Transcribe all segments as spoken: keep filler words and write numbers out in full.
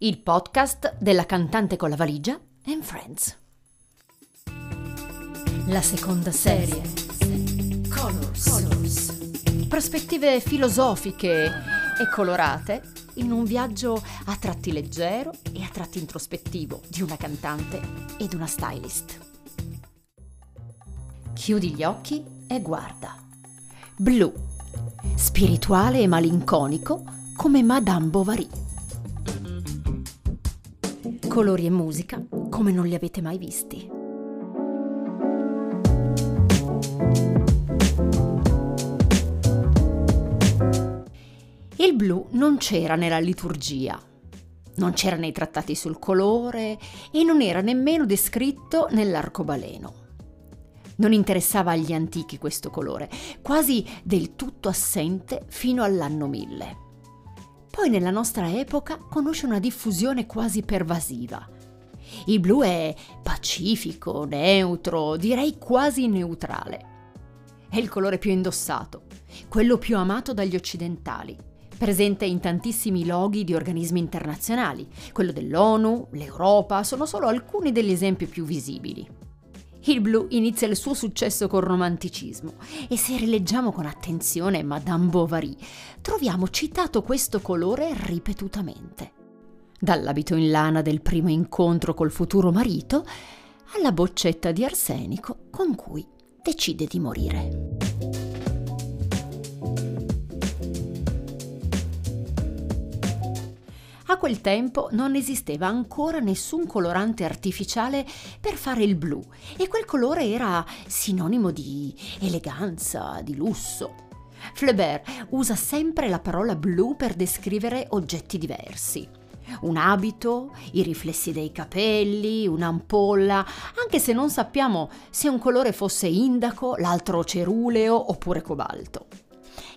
il podcast della Cantante con la Valigia and Friends. La seconda serie, Colors. Colors. Prospettive filosofiche e colorate in un viaggio a tratti leggero e a tratti introspettivo di una cantante ed una stylist. Chiudi gli occhi e guarda. Blue, spirituale e malinconico come Madame Bovary. Colori e musica come non li avete mai visti. Il blu non c'era nella liturgia, non c'era nei trattati sul colore e non era nemmeno descritto nell'arcobaleno. Non interessava agli antichi questo colore, quasi del tutto assente fino all'anno mille. Poi nella nostra epoca conosce una diffusione quasi pervasiva. Il blu è pacifico, neutro, direi quasi neutrale. È il colore più indossato, quello più amato dagli occidentali. Presente in tantissimi loghi di organismi internazionali. Quello dell'ONU, l'Europa, sono solo alcuni degli esempi più visibili. Il blu inizia il suo successo col romanticismo e se rileggiamo con attenzione Madame Bovary, troviamo citato questo colore ripetutamente. Dall'abito in lana del primo incontro col futuro marito alla boccetta di arsenico con cui decide di morire. A quel tempo non esisteva ancora nessun colorante artificiale per fare il blu e quel colore era sinonimo di eleganza, di lusso. Flaubert usa sempre la parola blu per descrivere oggetti diversi. Un abito, i riflessi dei capelli, un'ampolla, anche se non sappiamo se un colore fosse indaco, l'altro ceruleo oppure cobalto.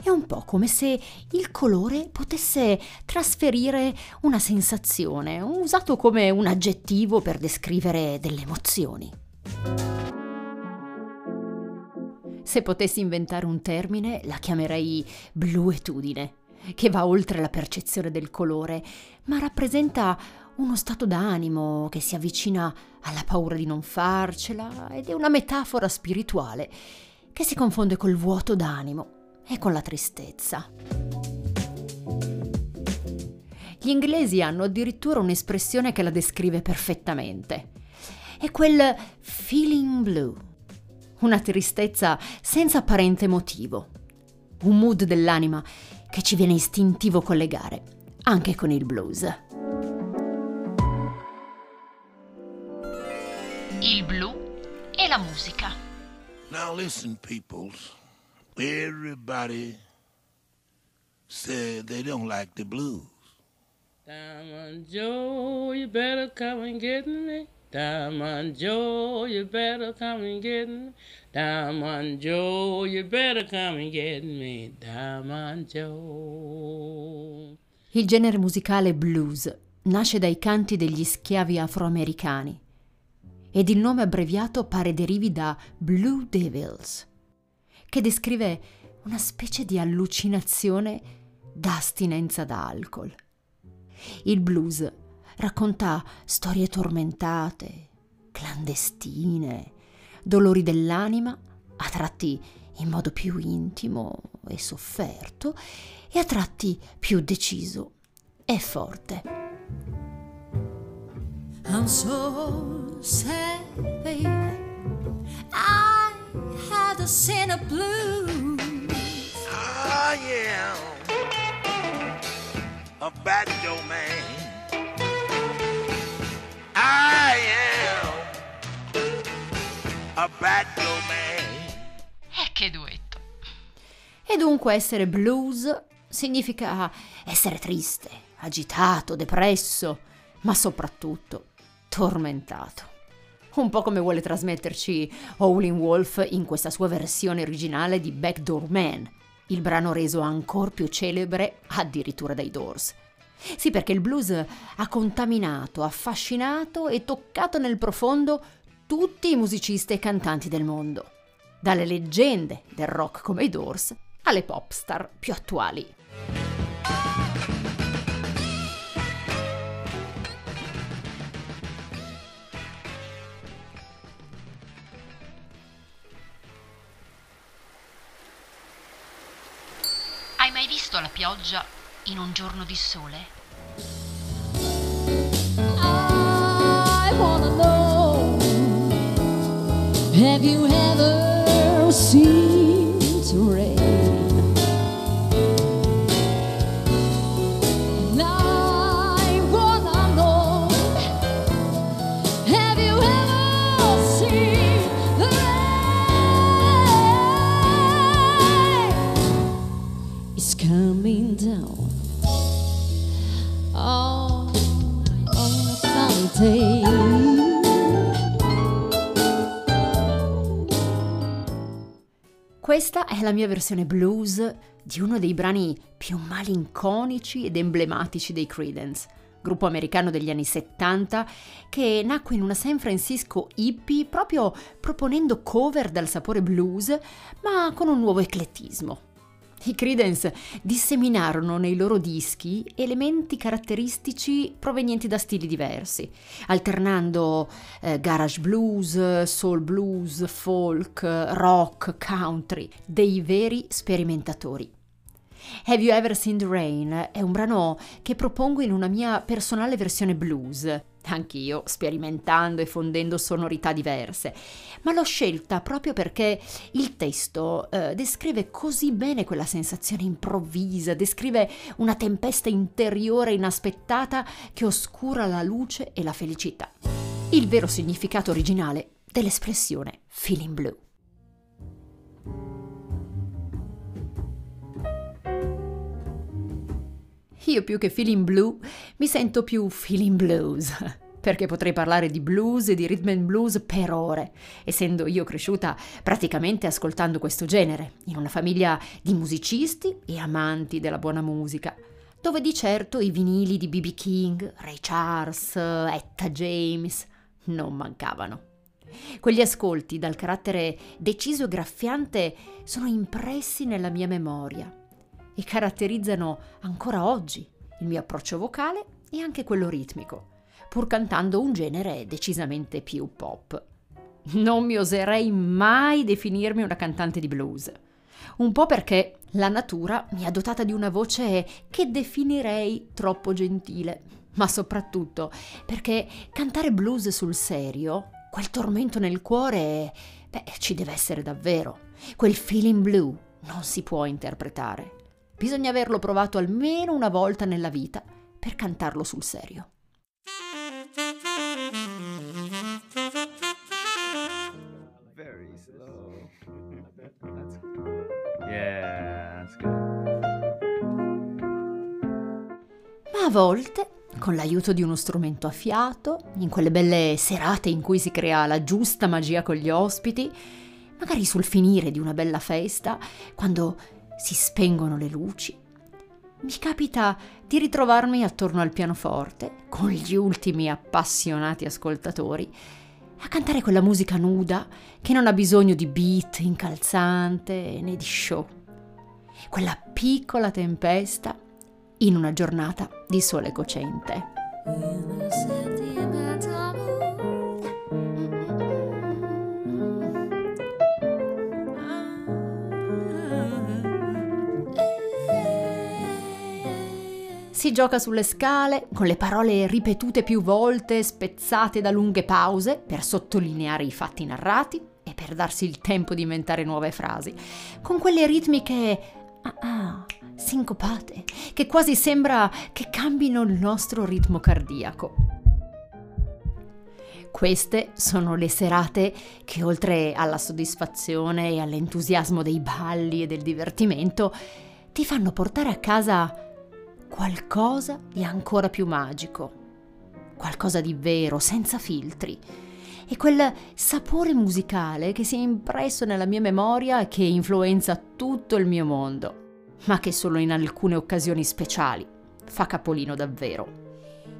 È un po' come se il colore potesse trasferire una sensazione, usato come un aggettivo per descrivere delle emozioni. Se potessi inventare un termine, la chiamerei bluetudine, che va oltre la percezione del colore, ma rappresenta uno stato d'animo che si avvicina alla paura di non farcela ed è una metafora spirituale che si confonde col vuoto d'animo e con la tristezza. Gli inglesi hanno addirittura un'espressione che la descrive perfettamente. È quel feeling blue, una tristezza senza apparente motivo, un mood dell'anima che ci viene istintivo collegare, anche con il blues. Il blu e la musica. Now listen, peoples. Everybody said they don't like the blues. Diamond Joe, you better come and get me. Diamond Joe, you better come and get me. Diamond Joe, you better come and get me. Diamond Joe. Il genere musicale blues nasce dai canti degli schiavi afroamericani ed il nome abbreviato pare derivi da Blue Devils, che descrive una specie di allucinazione da astinenza da alcol. Il blues racconta storie tormentate, clandestine, dolori dell'anima, a tratti in modo più intimo e sofferto e a tratti più deciso e forte. I'm so sad, baby. I had a sin of blues. Oh yeah, a backdoor man. I am a backdoor man. E che duetto! E dunque essere blues significa essere triste, agitato, depresso, ma soprattutto tormentato. Un po' come vuole trasmetterci Howlin' Wolf in questa sua versione originale di Backdoor Man, il brano reso ancor più celebre addirittura dai Doors. Sì, perché il blues ha contaminato, affascinato e toccato nel profondo tutti i musicisti e cantanti del mondo, dalle leggende del rock come i Doors alle pop star più attuali. visto la pioggia in un giorno di sole? I wanna know, have you ever seen it rain? And I wanna know, have you ever seen the rain? It's coming down on a Sunday. Questa è la mia versione blues di uno dei brani più malinconici ed emblematici dei Creedence, gruppo americano degli anni settanta che nacque in una San Francisco hippie proprio proponendo cover dal sapore blues ma con un nuovo eclettismo. I Creedence disseminarono nei loro dischi elementi caratteristici provenienti da stili diversi, alternando eh, garage blues, soul blues, folk, rock, country, dei veri sperimentatori. Have You Ever Seen the Rain è un brano che propongo in una mia personale versione blues, anch'io sperimentando e fondendo sonorità diverse, ma l'ho scelta proprio perché il testo eh, descrive così bene quella sensazione improvvisa, descrive una tempesta interiore inaspettata che oscura la luce e la felicità. Il vero significato originale dell'espressione Feeling Blue. Io più che feeling blue mi sento più feeling blues, perché potrei parlare di blues e di rhythm and blues per ore, essendo io cresciuta praticamente ascoltando questo genere, in una famiglia di musicisti e amanti della buona musica, dove di certo i vinili di B B. King, Ray Charles, Etta James non mancavano. Quegli ascolti dal carattere deciso e graffiante sono impressi nella mia memoria e caratterizzano ancora oggi il mio approccio vocale e anche quello ritmico, pur cantando un genere decisamente più pop. Non mi oserei mai definirmi una cantante di blues, un po' perché la natura mi ha dotata di una voce che definirei troppo gentile, ma soprattutto perché cantare blues sul serio, quel tormento nel cuore, beh, ci deve essere davvero. Quel feeling blue non si può interpretare. Bisogna averlo provato almeno una volta nella vita per cantarlo sul serio. Very slow. That's good. Yeah, that's good. Ma a volte, con l'aiuto di uno strumento a fiato, in quelle belle serate in cui si crea la giusta magia con gli ospiti, magari sul finire di una bella festa, quando si spengono le luci, mi capita di ritrovarmi attorno al pianoforte con gli ultimi appassionati ascoltatori a cantare quella musica nuda che non ha bisogno di beat incalzante né di show. Quella piccola tempesta in una giornata di sole cocente. Si gioca sulle scale, con le parole ripetute più volte, spezzate da lunghe pause, per sottolineare i fatti narrati e per darsi il tempo di inventare nuove frasi, con quelle ritmiche ah ah, sincopate, che quasi sembra che cambino il nostro ritmo cardiaco. Queste sono le serate che, oltre alla soddisfazione e all'entusiasmo dei balli e del divertimento, ti fanno portare a casa qualcosa di ancora più magico, qualcosa di vero, senza filtri, e quel sapore musicale che si è impresso nella mia memoria e che influenza tutto il mio mondo, ma che solo in alcune occasioni speciali fa capolino davvero.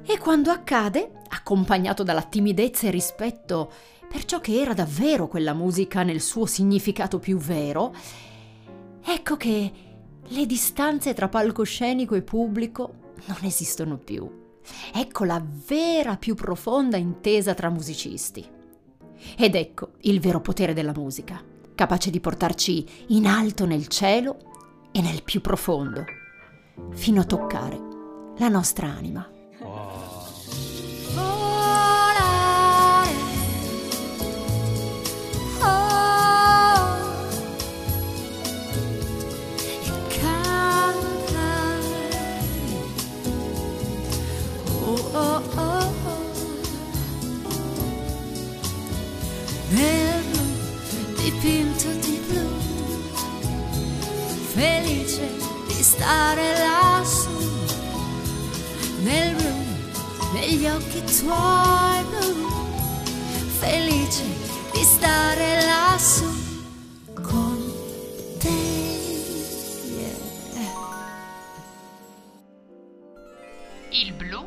E quando accade, accompagnato dalla timidezza e rispetto per ciò che era davvero quella musica nel suo significato più vero, ecco che le distanze tra palcoscenico e pubblico non esistono più. Ecco la vera, più profonda intesa tra musicisti. Ed ecco il vero potere della musica, capace di portarci in alto nel cielo e nel più profondo fino a toccare la nostra anima. Wow. Volare, oh, e cantare, oh, oh, oh, oh, nero dipinto di blu, felice di stare lassù nel blu, negli occhi tuoi blu, felice di stare lassù con te. Yeah. Il blu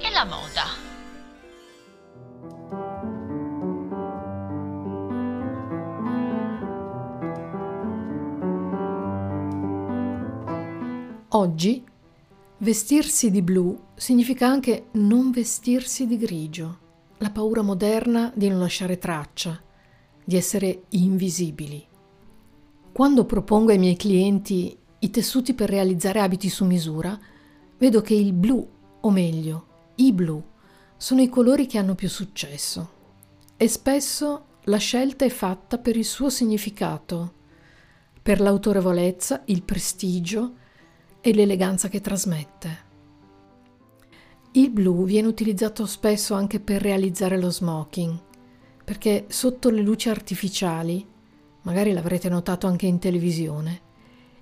e la moda. Oggi vestirsi di blu significa anche non vestirsi di grigio, la paura moderna di non lasciare traccia, di essere invisibili. Quando propongo ai miei clienti i tessuti per realizzare abiti su misura, vedo che il blu, o meglio, i blu, sono i colori che hanno più successo. E spesso la scelta è fatta per il suo significato, per l'autorevolezza, il prestigio e l'eleganza che trasmette. Il blu viene utilizzato spesso anche per realizzare lo smoking, perché sotto le luci artificiali, magari l'avrete notato anche in televisione,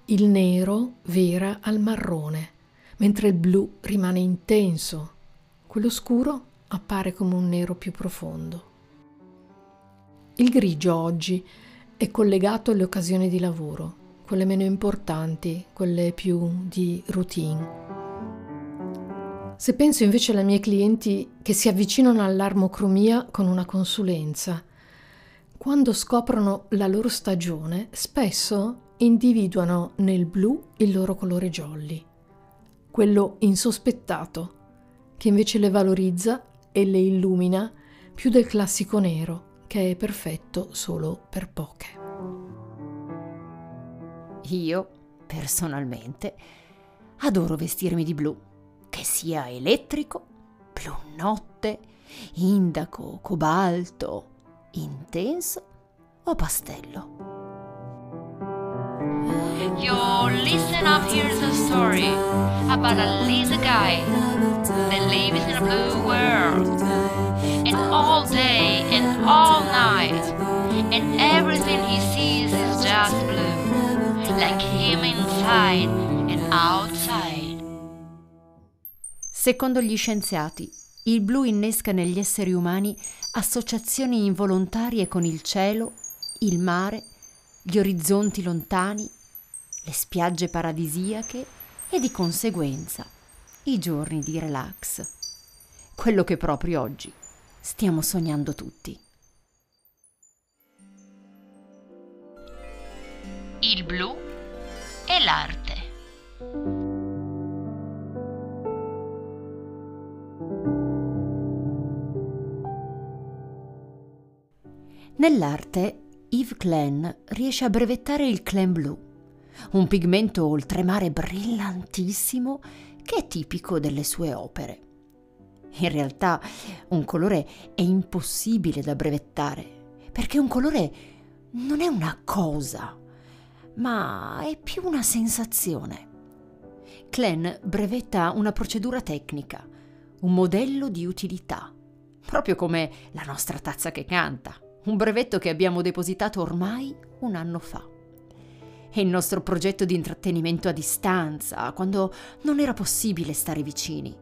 il nero vera al marrone, mentre il blu rimane intenso, quello scuro appare come un nero più profondo. Il grigio oggi è collegato alle occasioni di lavoro, quelle meno importanti, quelle più di routine. Se penso invece ai miei clienti che si avvicinano all'armocromia con una consulenza, quando scoprono la loro stagione, spesso individuano nel blu il loro colore jolly, quello insospettato, che invece le valorizza e le illumina più del classico nero, che è perfetto solo per poche. Io, personalmente, adoro vestirmi di blu, che sia elettrico, blu notte, indaco, cobalto, intenso o pastello. You listen up, here's a story about a lazy guy that lives in a blue world, and all day and all night, and everything he sees is just blue. Like him inside and outside. Secondo gli scienziati, il blu innesca negli esseri umani associazioni involontarie con il cielo, il mare, gli orizzonti lontani, le spiagge paradisiache e di conseguenza i giorni di relax. Quello che proprio oggi stiamo sognando tutti. Il blu e l'arte. Nell'arte, Yves Klein riesce a brevettare il Klein Blue, un pigmento oltremare brillantissimo che è tipico delle sue opere. In realtà, un colore è impossibile da brevettare, perché un colore non è una cosa, ma è più una sensazione. Klein brevetta una procedura tecnica, un modello di utilità, proprio come la nostra tazza che canta, un brevetto che abbiamo depositato ormai un anno fa. E il nostro progetto di intrattenimento a distanza, quando non era possibile stare vicini,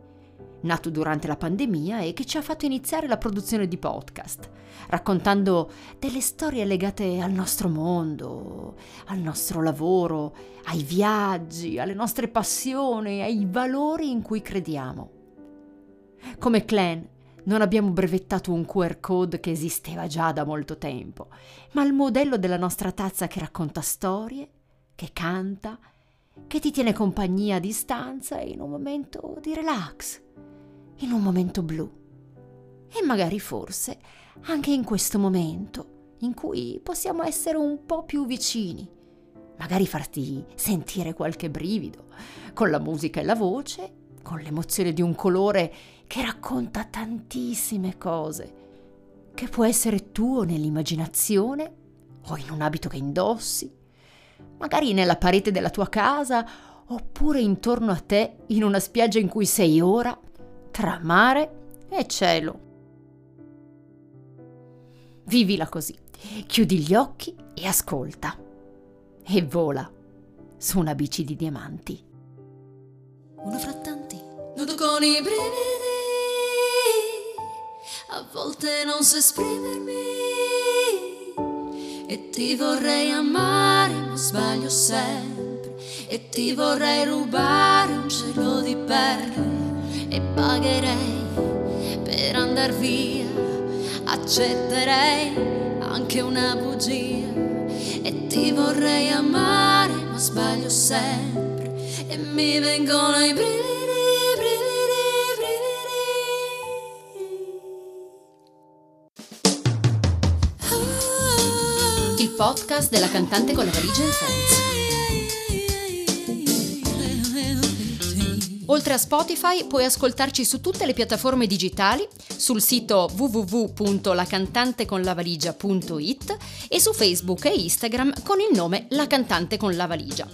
nato durante la pandemia e che ci ha fatto iniziare la produzione di podcast, raccontando delle storie legate al nostro mondo, al nostro lavoro, ai viaggi, alle nostre passioni, ai valori in cui crediamo. Come Klein, non abbiamo brevettato un Q R code che esisteva già da molto tempo, ma il modello della nostra tazza che racconta storie, che canta, che ti tiene compagnia a distanza in un momento di relax, in un momento blu, e magari forse anche in questo momento in cui possiamo essere un po' più vicini, magari farti sentire qualche brivido, con la musica e la voce, con l'emozione di un colore che racconta tantissime cose, che può essere tuo nell'immaginazione o in un abito che indossi, magari nella parete della tua casa oppure intorno a te in una spiaggia in cui sei ora, tra mare e cielo. Vivila così, chiudi gli occhi e ascolta. E vola su una bici di diamanti. Uno fra tanti, nudo con i brividi, a volte non so esprimermi. E ti vorrei amare, ma sbaglio sempre. E ti vorrei rubare un cielo di perle. E pagherei per andar via, accetterei anche una bugia. E ti vorrei amare, ma sbaglio sempre. E mi vengono i brividi, brividi, brividi. Il podcast della cantante con la valigia in Friends. Oltre a Spotify, puoi ascoltarci su tutte le piattaforme digitali, sul sito w w w punto la cantante con la valigia punto i t e su Facebook e Instagram con il nome La Cantante con la Valigia.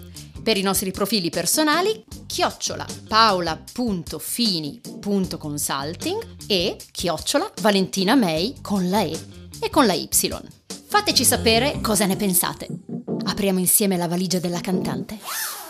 Per i nostri profili personali, chiocciola paola punto fini punto consulting e chiocciola Valentina Mey con la E e con la Y. Fateci sapere cosa ne pensate. Apriamo insieme la valigia della cantante.